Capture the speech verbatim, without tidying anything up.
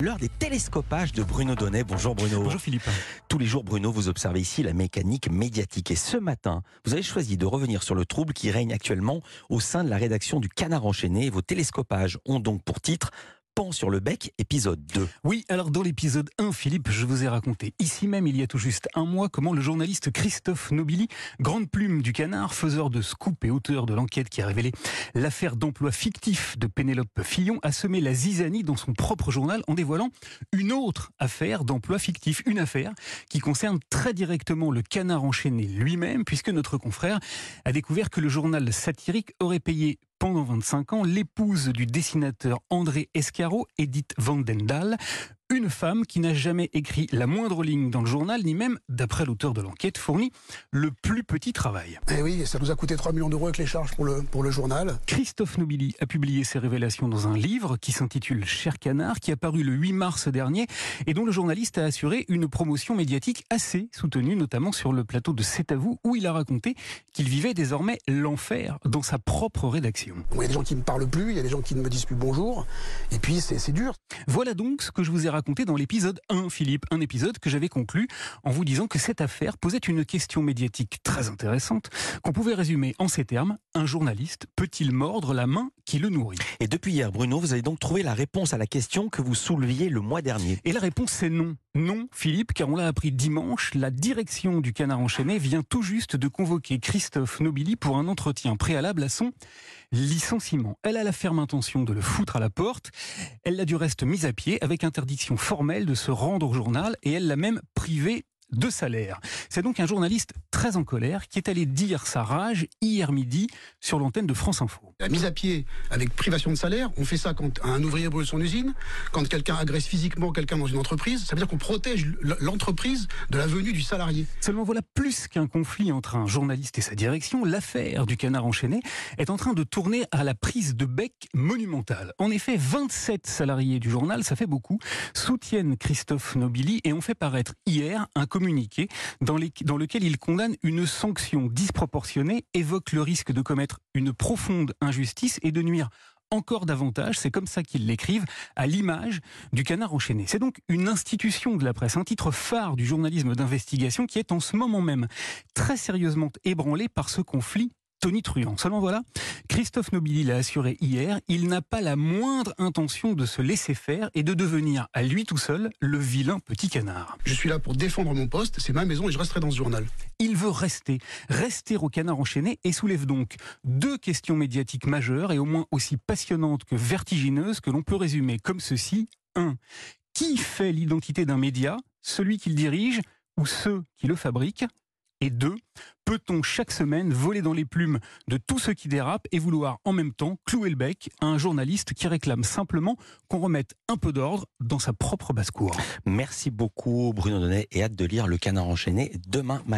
L'heure des télescopages de Bruno Donnet. Bonjour Bruno. Bonjour Philippe. Tous les jours, Bruno, vous observez ici la mécanique médiatique. Et ce matin, vous avez choisi de revenir sur le trouble qui règne actuellement au sein de la rédaction du Canard Enchaîné. Vos télescopages ont donc pour titre « Pan sur le bec », épisode deux. Oui, alors dans l'épisode un, Philippe, je vous ai raconté ici même, il y a tout juste un mois, comment le journaliste Christophe Nobili, grande plume du Canard, faiseur de scoop et auteur de l'enquête qui a révélé l'affaire d'emploi fictif de Pénélope Fillon, a semé la zizanie dans son propre journal en dévoilant une autre affaire d'emploi fictif. Une affaire qui concerne très directement le Canard Enchaîné lui-même, puisque notre confrère a découvert que le journal satirique aurait payé pendant vingt-cinq ans l'épouse du dessinateur André Escaro, Edith Vandendal, une femme qui n'a jamais écrit la moindre ligne dans le journal, ni même, d'après l'auteur de l'enquête, fourni le plus petit travail. Eh oui, ça nous a coûté trois millions d'euros avec les charges pour le, pour le journal. Christophe Nobili a publié ses révélations dans un livre qui s'intitule « Cher canard », qui a paru le huit mars dernier et dont le journaliste a assuré une promotion médiatique assez soutenue, notamment sur le plateau de « C'est à vous » où il a raconté qu'il vivait désormais l'enfer dans sa propre rédaction. Il y a des gens qui ne me parlent plus, il y a des gens qui ne me disent plus bonjour, et puis c'est, c'est dur. Voilà donc ce que je vous ai raconté. raconté dans l'épisode un, Philippe, un épisode que j'avais conclu en vous disant que cette affaire posait une question médiatique très intéressante qu'on pouvait résumer en ces termes: un journaliste peut-il mordre la main qui le nourrit? Et depuis hier, Bruno, vous avez donc trouvé la réponse à la question que vous souleviez le mois dernier. Et la réponse, c'est non. Non, Philippe, car on l'a appris dimanche, la direction du Canard Enchaîné vient tout juste de convoquer Christophe Nobili pour un entretien préalable à son licenciement. Elle a la ferme intention de le foutre à la porte. Elle l'a du reste mis à pied avec interdiction formelle de se rendre au journal et elle l'a même privé de salaire. C'est donc un journaliste très en colère qui est allé dire sa rage hier midi sur l'antenne de France Info. La mise à pied avec privation de salaire, on fait ça quand un ouvrier brûle son usine, quand quelqu'un agresse physiquement quelqu'un dans une entreprise, ça veut dire qu'on protège l'entreprise de la venue du salarié. Seulement voilà, plus qu'un conflit entre un journaliste et sa direction, l'affaire du Canard Enchaîné est en train de tourner à la prise de bec monumentale. En effet, vingt-sept salariés du journal, ça fait beaucoup, soutiennent Christophe Nobili et ont fait paraître hier un communiqué dans, les, dans lequel il condamne une sanction disproportionnée, évoque le risque de commettre une profonde injustice et de nuire encore davantage, c'est comme ça qu'ils l'écrivent, à l'image du Canard Enchaîné. C'est donc une institution de la presse, un titre phare du journalisme d'investigation qui est en ce moment même très sérieusement ébranlé par ce conflit tonitruant. Seulement voilà, Christophe Nobili l'a assuré hier, il n'a pas la moindre intention de se laisser faire et de devenir, à lui tout seul, le vilain petit canard. Je suis là pour défendre mon poste, c'est ma maison et je resterai dans ce journal. Il veut rester, rester au Canard Enchaîné et soulève donc deux questions médiatiques majeures et au moins aussi passionnantes que vertigineuses que l'on peut résumer comme ceci. un. Qui fait l'identité d'un média? Celui qui le dirige ou ceux qui le fabriquent? Et deux, peut-on chaque semaine voler dans les plumes de tout ce qui dérape et vouloir en même temps clouer le bec à un journaliste qui réclame simplement qu'on remette un peu d'ordre dans sa propre basse-cour? Merci beaucoup Bruno Donnet et hâte de lire le Canard Enchaîné demain matin.